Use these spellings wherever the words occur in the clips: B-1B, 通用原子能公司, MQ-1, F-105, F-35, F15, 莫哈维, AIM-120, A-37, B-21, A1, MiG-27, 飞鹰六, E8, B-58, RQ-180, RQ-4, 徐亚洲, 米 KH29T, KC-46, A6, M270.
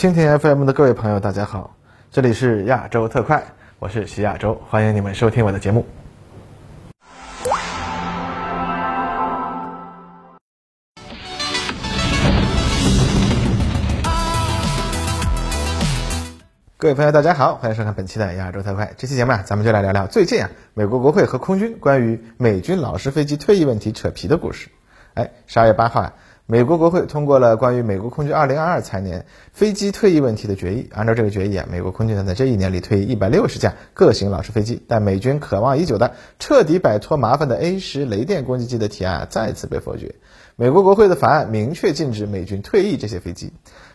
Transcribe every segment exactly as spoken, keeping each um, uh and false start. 蜻蜓 F M 的各位朋友，大家好，这里是亚洲特快，我是徐亚洲，欢迎你们收听我的节目。各位朋友，大家好，欢迎收看本期的亚洲特快。这期节目啊，咱们就来聊聊最近啊，美国国会和空军关于美军老式飞机退役问题扯皮的故事。哎，十二月八号啊，美国国会通过了关于美国空军二零二二财年飞机退役问题的决议。按照这个决议啊，美国空军呢在这一年里退役一百六十架各型老式飞机，但美军渴望已久的彻底摆脱麻烦的 A 十 雷电攻击机的提案再次被否决。美国国会的法案明确禁止美军退役这些飞机。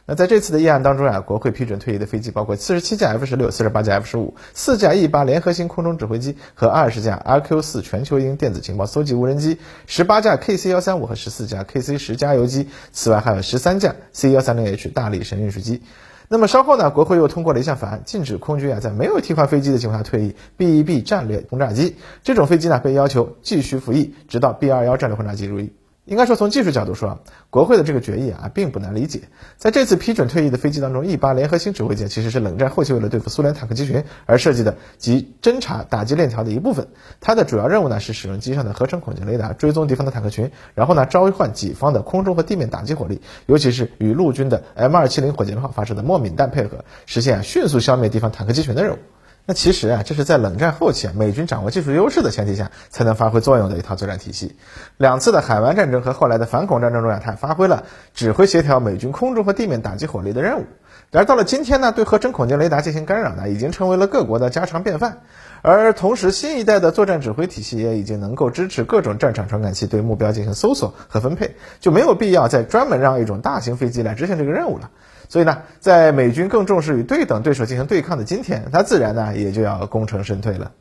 那在这次的议案当中啊，国会批准退役的飞机包括四十七架 F 十六、四十八架 F 十五、四架 E 八 联合型空中指挥机和二十架 R Q 四 全球鹰电子情报搜集无人机、十八架 K C 一三五 和十四架 K C 十 加油机，此外还有十三架 C 一三零 H 大力神运输机。那么稍后呢，国会又通过了一项法案，禁止空军啊在没有替换飞机的情况下退役 B 一 B 战略轰炸机，这种飞机呢被要求继续服役，直到 B 二十一 战略轰炸机入役。应该说从技术角度说，国会的这个决议啊并不难理解。在这次批准退役的飞机当中， E 八 联合型指挥舰其实是冷战后期为了对付苏联坦克机群而设计的及侦察打击链条的一部分。它的主要任务呢是使用机上的合成孔径雷达追踪敌方的坦克群，然后呢召唤己方的空中和地面打击火力，尤其是与陆军的 M 二七零 火箭炮发射的末敏弹配合，实现、啊、迅速消灭敌方坦克机群的任务。那其实啊，这是在冷战后期、啊、美军掌握技术优势的前提下才能发挥作用的一套作战体系。两次的海湾战争和后来的反恐战争中啊，它发挥了指挥协调美军空中和地面打击火力的任务。而到了今天呢，对合成孔径雷达进行干扰呢，已经成为了各国的家常便饭。而同时，新一代的作战指挥体系也已经能够支持各种战场传感器对目标进行搜索和分配，就没有必要再专门让一种大型飞机来执行这个任务了。所以呢，在美军更重视与对等对手进行对抗的今天，它自然呢也就要功成身退了。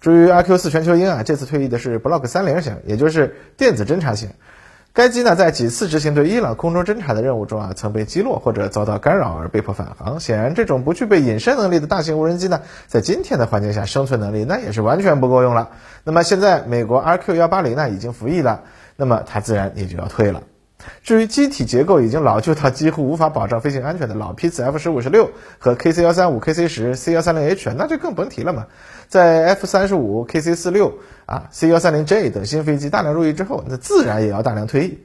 至于 R Q 四 全球鹰啊，这次退役的是 Block 三零 型，也就是电子侦察型。该机呢在几次执行对伊朗空中侦察的任务中啊，曾被击落或者遭到干扰而被迫返航。显然，这种不具备隐身能力的大型无人机呢，在今天的环境下生存能力那也是完全不够用了。那么现在美国 R Q 一八零 呢已经服役了，那么它自然也就要退了。至于机体结构已经老旧到几乎无法保障飞行安全的老批次 F 十五 十六 和 K C 一三五、K C 十、C 一三零 H 那就更甭提了嘛。在 F 三十五、K C 四十六、啊、C 一三零 J 等新飞机大量入役之后，那自然也要大量退役。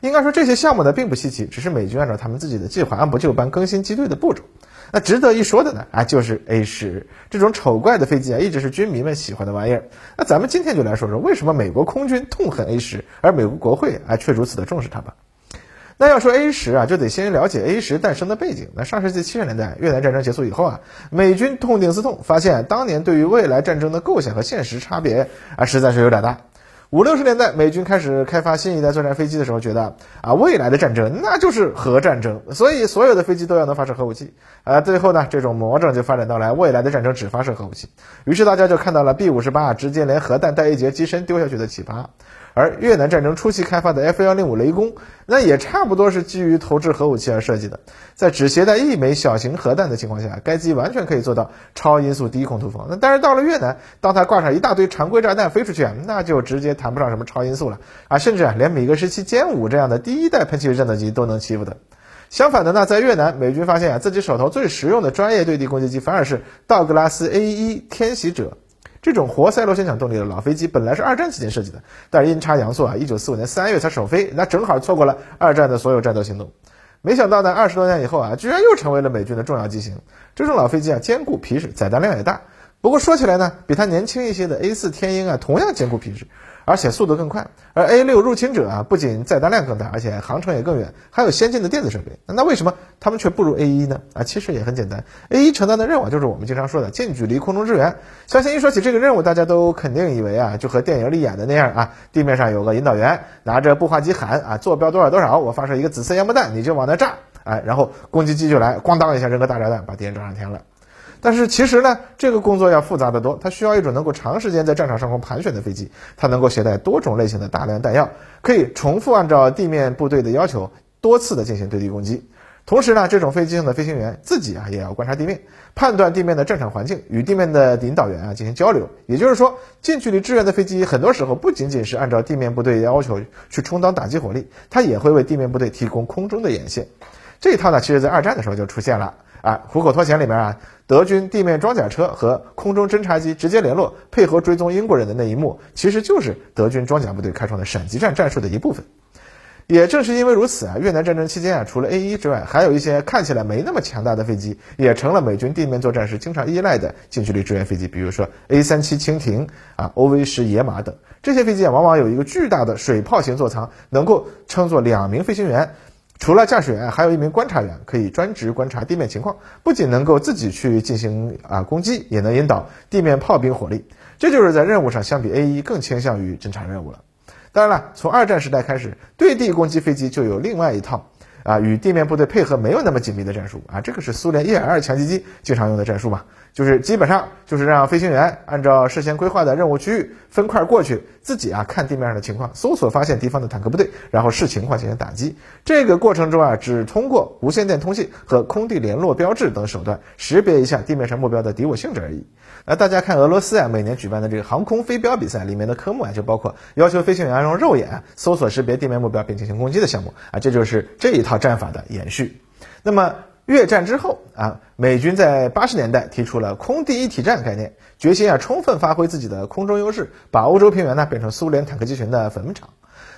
应该说这些项目呢并不稀奇，只是美军按照他们自己的计划按部就班更新机队的步骤。那值得一说的呢啊，就是 A 十 这种丑怪的飞机啊，一直是军迷们喜欢的玩意儿。那咱们今天就来说说为什么美国空军痛恨 A 十，而美国国会啊却如此的重视它吧。那要说 A 十 啊，就得先了解 A 十 诞生的背景。那上世纪七十年代越南战争结束以后啊，美军痛定思痛，发现当年对于未来战争的构想和现实差别啊实在是有点大。五六十年代美军开始开发新一代作战飞机的时候，觉得啊未来的战争那就是核战争，所以所有的飞机都要能发射核武器啊。最后呢，这种魔怔就发展到来未来的战争只发射核武器，于是大家就看到了 B 五十八 直接连核弹带一截机身丢下去的启发。而越南战争初期开发的 F 一零五 雷公，那也差不多是基于投掷核武器而设计的。在只携带一枚小型核弹的情况下，该机完全可以做到超音速低空突防。但是到了越南，当它挂上一大堆常规炸弹飞出去，那就直接谈不上什么超音速了啊，甚至啊连米格十七歼五这样的第一代喷气式战斗机都能欺负的。相反的呢，在越南，美军发现啊自己手头最实用的专业对地攻击机反而是道格拉斯 A 一 天袭者。这种活塞螺旋桨动力的老飞机本来是二战期间设计的，但是阴差阳错啊一九四五年三月才首飞，那正好错过了二战的所有战斗行动。没想到呢二十多年以后啊，居然又成为了美军的重要机型。这种老飞机啊坚固皮实，载弹量也大。不过说起来呢，比它年轻一些的 A 四 天鹰啊同样坚固皮实，而且速度更快。而 A 六 入侵者啊不仅载弹量更大，而且航程也更远，还有先进的电子设备。那为什么他们却不如 A 一 呢？啊，其实也很简单。A 一 承担的任务就是我们经常说的近距离空中支援。相信一说起这个任务，大家都肯定以为啊，就和电影里演的那样啊，地面上有个引导员拿着步话机喊啊，坐标多少多少，我发射一个紫色烟幕弹，你就往那炸，哎，然后攻击机就来，咣当一下扔个大炸弹，把敌人炸上天了。但是其实呢，这个工作要复杂得多，它需要一种能够长时间在战场上空盘旋的飞机，它能够携带多种类型的大量弹药，可以重复按照地面部队的要求多次的进行对地攻击。同时呢，这种飞机上的飞行员自己啊也要观察地面，判断地面的战场环境，与地面的引导员啊进行交流。也就是说，近距离支援的飞机很多时候不仅仅是按照地面部队要求去充当打击火力，它也会为地面部队提供空中的眼线。这一套呢，其实在二战的时候就出现了啊。《虎口脱险》里面啊，德军地面装甲车和空中侦察机直接联络，配合追踪英国人的那一幕，其实就是德军装甲部队开创的闪击战战术的一部分。也正是因为如此啊，越南战争期间啊，除了 A 一 之外，还有一些看起来没那么强大的飞机，也成了美军地面作战时经常依赖的近距离支援飞机，比如说 A 三十七 蜻蜓啊、O V 十野马等。这些飞机啊，往往有一个巨大的水泡型座舱，能够称作两名飞行员。除了驾驶员，还有一名观察员，可以专职观察地面情况，不仅能够自己去进行啊攻击，也能引导地面炮兵火力。这就是在任务上相比 A 一 更倾向于侦察任务了。当然了，从二战时代开始，对地攻击飞机就有另外一套啊，与地面部队配合没有那么紧密的战术啊，这个是苏联叶尔二强击机经常用的战术嘛，就是基本上就是让飞行员按照事先规划的任务区域分块过去，自己啊看地面上的情况，搜索发现敌方的坦克部队，然后视情况进行打击。这个过程中啊，只通过无线电通信和空地联络标志等手段识别一下地面上目标的敌我性质而已。那大家看俄罗斯啊每年举办的这个航空飞镖比赛，里面的科目啊就包括要求飞行员用肉眼搜索识别地面目标并进行攻击的项目啊，这就是这一套战法的延续。那么越战之后啊，美军在八十年代提出了空地一体战概念，决心啊充分发挥自己的空中优势，把欧洲平原呢变成苏联坦克集群的粉末场。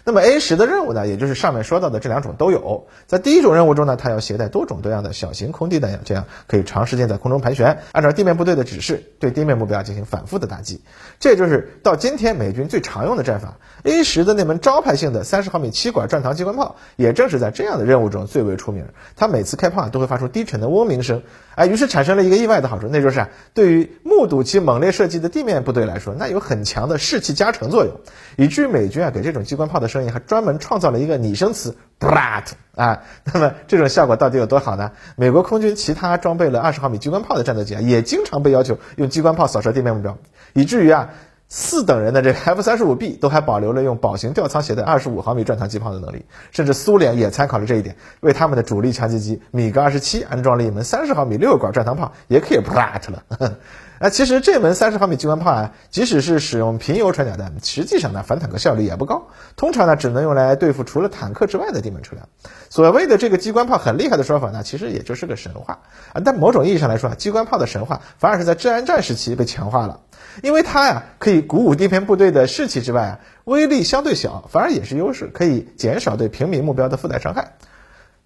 那么 A 十 的任务呢，也就是上面说到的这两种都有。在第一种任务中呢，它要携带多种多样的小型空地弹药，这样可以长时间在空中盘旋，按照地面部队的指示对地面目标进行反复的打击。这就是到今天美军最常用的战法。 A 十 的那门招牌性的三十毫米七管转膛机关炮，也正是在这样的任务中最为出名。它每次开炮都会发出低沉的嗡鸣声，哎，于是产生了一个意外的好处，那就是、啊、对于目睹其猛烈射击的地面部队来说，那有很强的士气加成作用，以至于美军啊给这种机关炮的声音还专门创造了一个拟声词 brat 啊。那么这种效果到底有多好呢？美国空军其他装备了二十毫米机关炮的战斗机啊，也经常被要求用机关炮扫射地面目标，以至于啊四等人的这个 F 三十五 B 都还保留了用宝型吊舱携带二十五毫米转膛机炮的能力。甚至苏联也参考了这一点，为他们的主力强击机米格二十七安装了一门三十毫米六管转膛炮，也可以 brat 了。呵呵啊，其实这门三十毫米机关炮啊，即使是使用平油穿甲弹，实际上呢反坦克效率也不高，通常呢只能用来对付除了坦克之外的地面车辆。所谓的这个机关炮很厉害的说法呢，其实也就是个神话啊。但某种意义上来说啊，机关炮的神话反而是在治安战时期被强化了，因为它呀可以鼓舞地面部队的士气之外啊，威力相对小，反而也是优势，可以减少对平民目标的附带伤害。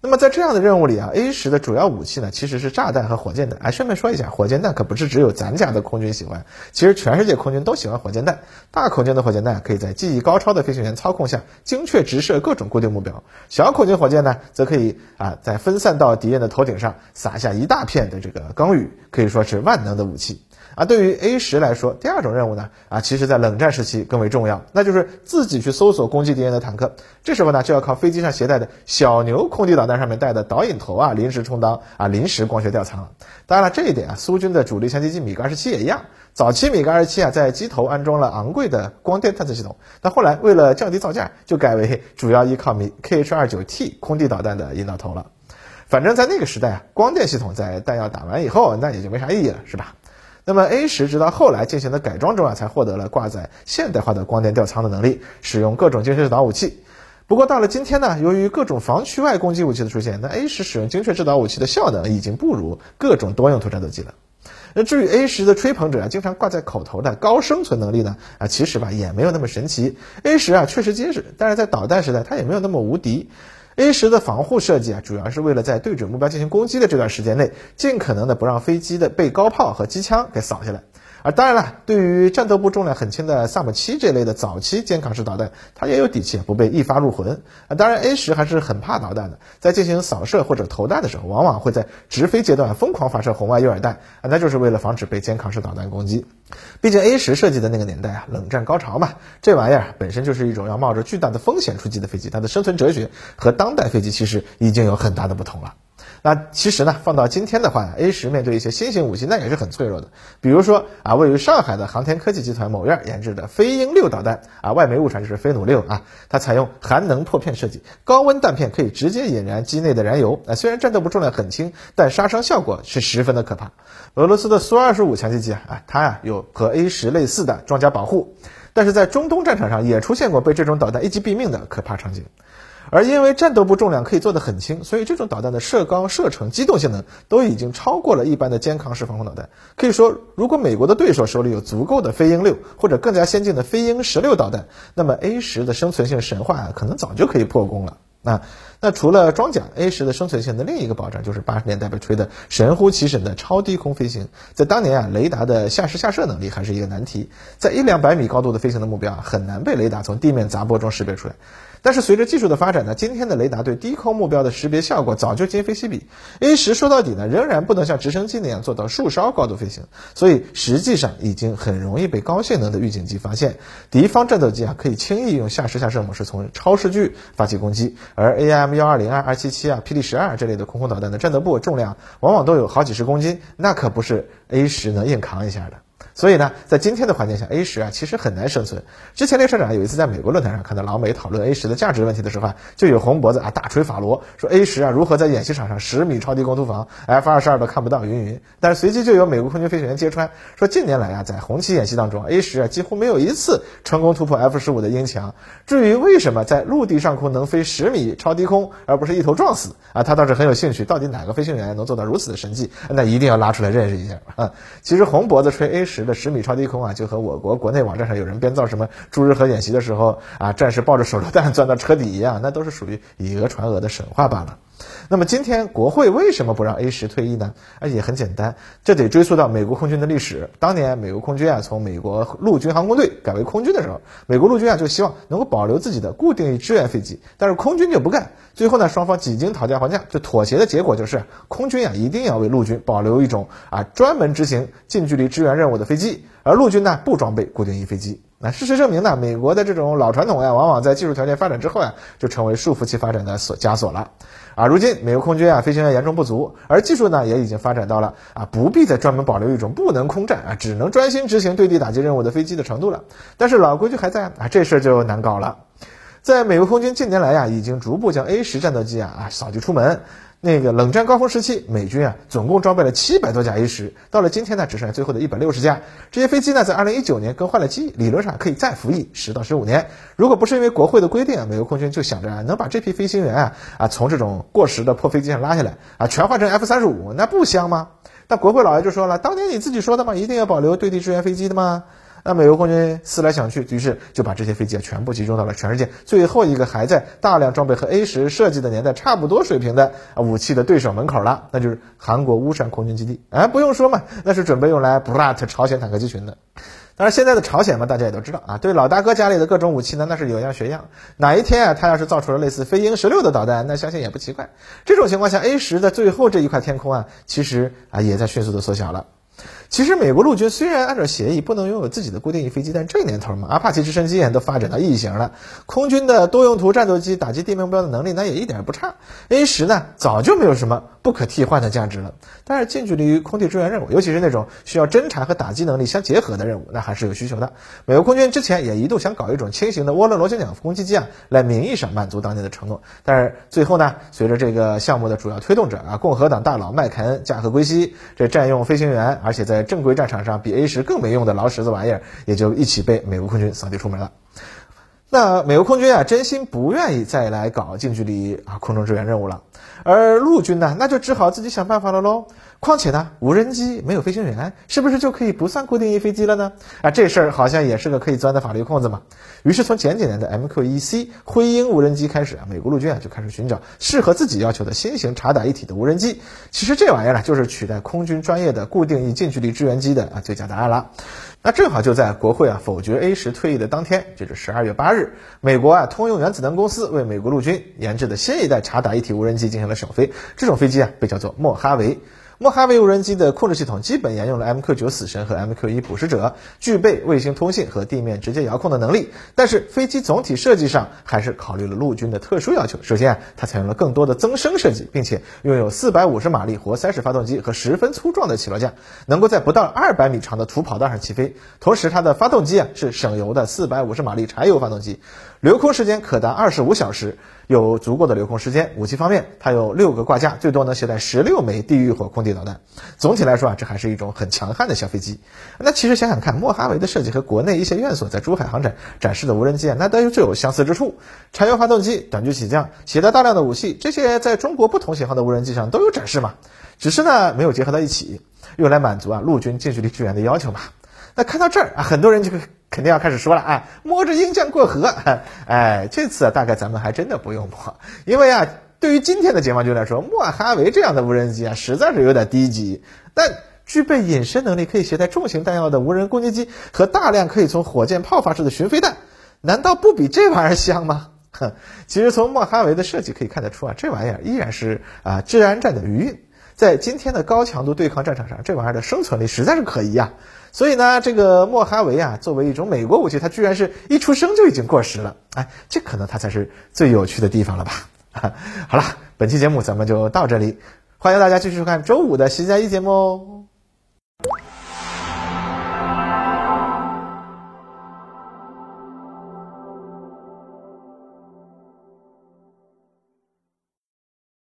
那么在这样的任务里啊 ，A 十 的主要武器呢其实是炸弹和火箭弹。哎，顺便说一下，火箭弹可不是只有咱家的空军喜欢，其实全世界空军都喜欢火箭弹。大口径的火箭弹可以在技艺高超的飞行员操控下精确直射各种固定目标，小口径火箭呢则可以啊在分散到敌人的头顶上撒下一大片的这个钢雨，可以说是万能的武器。啊，对于 A 十 来说，第二种任务呢，啊，其实在冷战时期更为重要，那就是自己去搜索攻击敌人的坦克。这时候呢，就要靠飞机上携带的小牛空地导弹上面带的导引头啊，临时充当啊，临时光学吊舱了。当然了，这一点啊，苏军的主力枪击机米格二十七也一样。早期米格二十七啊，在机头安装了昂贵的光电探测系统，但后来为了降低造价，就改为主要依靠米 K H 二十九 T 空地导弹的引导头了。反正，在那个时代啊，光电系统在弹药打完以后，那也就没啥意义了，是吧？那么 A 十 直到后来进行的改装中啊，才获得了挂载现代化的光电吊舱的能力，使用各种精确制导武器。不过到了今天呢，由于各种防区外攻击武器的出现，那 A 十 使用精确制导武器的效能已经不如各种多用途战斗机了。那至于 A 十 的吹捧者啊，经常挂在口头的高生存能力呢，啊，其实吧也没有那么神奇。A 十 啊确实结实，但是在导弹时代它也没有那么无敌。A 十 的防护设计啊，主要是为了在对准目标进行攻击的这段时间内，尽可能的不让飞机的被高炮和机枪给扫下来。而当然了，对于战斗部重量很轻的萨姆七这类的早期肩扛式导弹，它也有底气不被一发入魂。啊，当然 A 十 还是很怕导弹的，在进行扫射或者投弹的时候，往往会在直飞阶段疯狂发射红外诱饵弹啊，那就是为了防止被肩扛式导弹攻击。毕竟 A 十 设计的那个年代啊，冷战高潮嘛，这玩意儿本身就是一种要冒着巨大的风险出击的飞机，它的生存哲学和当代飞机其实已经有很大的不同了。那其实呢，放到今天的话 ，A 十 面对一些新型武器那也是很脆弱的。比如说啊，位于上海的航天科技集团某院研制的飞鹰六导弹啊，外媒误传就是飞弩六啊，它采用含能破片设计，高温弹片可以直接引燃机内的燃油啊。虽然战斗部重量很轻，但杀伤效果是十分的可怕。俄罗斯的苏二十五强击机啊，啊它啊有和 A 十 类似的装甲保护，但是在中东战场上也出现过被这种导弹一击毙命的可怕场景。而因为战斗部重量可以做得很轻，所以这种导弹的射高、射程、机动性能都已经超过了一般的肩扛式防空导弹。可以说，如果美国的对手手里有足够的飞鹰六或者更加先进的飞鹰十六导弹，那么 A 十 的生存性神话可能早就可以破功了。那那除了装甲 ，A 十 的生存性的另一个保障就是八十年代被吹的神乎其神的超低空飞行。在当年啊，雷达的下实下射能力还是一个难题，在一两百米高度的飞行的目标啊，很难被雷达从地面杂波中识别出来。但是随着技术的发展呢，今天的雷达对低空目标的识别效果早就今非昔比。A 十 说到底呢，仍然不能像直升机那样做到树梢高度飞行，所以实际上已经很容易被高性能的预警机发现。敌方战斗机啊，可以轻易用下实下射模式从超视距发起攻击，而 A I M 一二零啊、二七七啊、P D 十二这类的空空导弹的战斗部重量往往都有好几十公斤，那可不是 A 十 能硬扛一下的。所以呢，在今天的环境下 ，A 十 啊其实很难生存。之前列社长有一次在美国论坛上看到老美讨论 A 十 的价值问题的时候啊，就有红脖子啊大吹法罗，说 A 十 啊如何在演习场上十米超低空突防 ，F 二十二 都看不到，云云。但是随即就有美国空军飞行员揭穿，说近年来啊在红旗演习当中 ，A 十 啊几乎没有一次成功突破 F 十五 的鹰墙。至于为什么在陆地上空能飞十米超低空，而不是一头撞死啊，他倒是很有兴趣，到底哪个飞行员能做到如此的神迹？那一定要拉出来认识一下啊。其实红脖子吹 A 十。的十米超低空啊，就和我国国内网站上有人编造什么朱日和演习的时候啊，战士抱着手榴弹钻到车底一样，那都是属于以讹传讹的神话罢了。那么今天国会为什么不让 A 十 退役呢？而且很简单，这得追溯到美国空军的历史。当年美国空军啊从美国陆军航空队改为空军的时候，美国陆军啊就希望能够保留自己的固定翼支援飞机，但是空军就不干。最后呢，双方几经讨价还价，就妥协的结果就是空军啊一定要为陆军保留一种啊专门执行近距离支援任务的飞机，而陆军呢不装备固定翼飞机。那事实证明呢，美国的这种老传统啊，往往在技术条件发展之后啊，就成为束缚其发展的所枷锁了。啊，如今美国空军啊，飞行员严重不足，而技术呢，也已经发展到了啊，不必再专门保留一种不能空战啊，只能专心执行对地打击任务的飞机的程度了。但是老规矩还在啊，这事就难搞了。在美国空军近年来啊，已经逐步将 A 十 战斗机啊啊扫地出门。那个冷战高峰时期，美军啊总共装备了七百多架 A 十，到了今天呢，只剩下最后的一百六十架。这些飞机呢，在二零一九年更换了机翼，理论上可以再服役十到十五年。如果不是因为国会的规定啊，美国空军就想着啊，能把这批飞行员啊啊从这种过时的破飞机上拉下来啊，全换成 F 三十五，那不香吗？但国会老爷就说了，当年你自己说的嘛，一定要保留对地支援飞机的嘛。那美国空军思来想去，于是就把这些飞机啊全部集中到了全世界最后一个还在大量装备和 A 十 设计的年代差不多水平的武器的对手门口了，那就是韩国乌山空军基地。哎，不用说嘛，那是准备用来 brat 朝鲜坦克机群的。当然现在的朝鲜嘛，大家也都知道啊，对老大哥家里的各种武器呢，那是有样学样。哪一天啊，他要是造出了类似飞鹰十六的导弹，那相信也不奇怪。这种情况下 A 十 的最后这一块天空啊，其实啊也在迅速的缩小了。其实美国陆军虽然按照协议不能拥有自己的固定翼飞机，但这年头嘛，阿帕奇直升机也都发展到异形了，空军的多用途战斗机打击地面目标的能力那也一点不差。 A 十 呢早就没有什么不可替换的价值了，但是近距离空地支援任务，尤其是那种需要侦察和打击能力相结合的任务，那还是有需求的。美国空军之前也一度想搞一种轻型的涡轮螺旋桨攻击机啊，来名义上满足当年的承诺，但是最后呢，随着这个项目的主要推动者啊，共和党大佬麦肯驾鹤归西，这占用飞行员而且在正规战场上比 A 十 更没用的老石子玩意儿，也就一起被美国空军扫地出门了。那美国空军啊，真心不愿意再来搞近距离啊空中支援任务了，而陆军呢，那就只好自己想办法了喽。况且呢，无人机没有飞行员，是不是就可以不算固定翼飞机了呢？啊，这事儿好像也是个可以钻的法律空子嘛。于是从前几年的 M Q 一 C 灰鹰无人机开始啊，美国陆军啊就开始寻找适合自己要求的新型察打一体的无人机。其实这玩意儿呢，就是取代空军专业的固定翼近距离支援机的啊最佳答案了。那正好就在国会啊否决 A 十 退役的当天，就是十二月八日，美国啊通用原子能公司为美国陆军研制的新一代察打一体无人机进行了首飞。这种飞机啊被叫做莫哈维。莫哈维无人机的控制系统基本沿用了 M Q 九 死神和 M Q 一 捕食者，具备卫星通信和地面直接遥控的能力，但是飞机总体设计上还是考虑了陆军的特殊要求。首先啊，它采用了更多的增升设计，并且拥有四百五十马力活塞式发动机和十分粗壮的起落架，能够在不到二百米长的土跑道上起飞。同时它的发动机啊是省油的四百五十马力柴油发动机，留空时间可达二十五小时，有足够的留空时间。武器方面，它有六个挂架，最多能携带十六枚地狱火空地导弹。总体来说啊，这还是一种很强悍的小飞机。那其实想想看，莫哈维的设计和国内一些院所在珠海航展展示的无人机啊，那都就有相似之处。柴油发动机、短距起降、携带大量的武器，这些在中国不同型号的无人机上都有展示嘛，只是呢没有结合到一起，用来满足啊陆军近距离支援的要求嘛。那看到这儿啊，很多人就肯定要开始说了啊，摸着鹰酱过河，哎，这次啊大概咱们还真的不用摸，因为啊对于今天的解放军来说，莫哈维这样的无人机啊实在是有点低级。但具备隐身能力、可以携带重型弹药的无人攻击机和大量可以从火箭炮发射的巡飞弹，难道不比这玩意儿香吗？哼，其实从莫哈维的设计可以看得出啊，这玩意儿依然是啊治安战的余韵。在今天的高强度对抗战场上，这玩意儿的生存力实在是可疑呀、啊！所以呢，这个莫哈维啊，作为一种美国武器，它居然是一出生就已经过时了。哎，这可能它才是最有趣的地方了吧？好了，本期节目咱们就到这里，欢迎大家继续收看周五的《习加一》节目哦。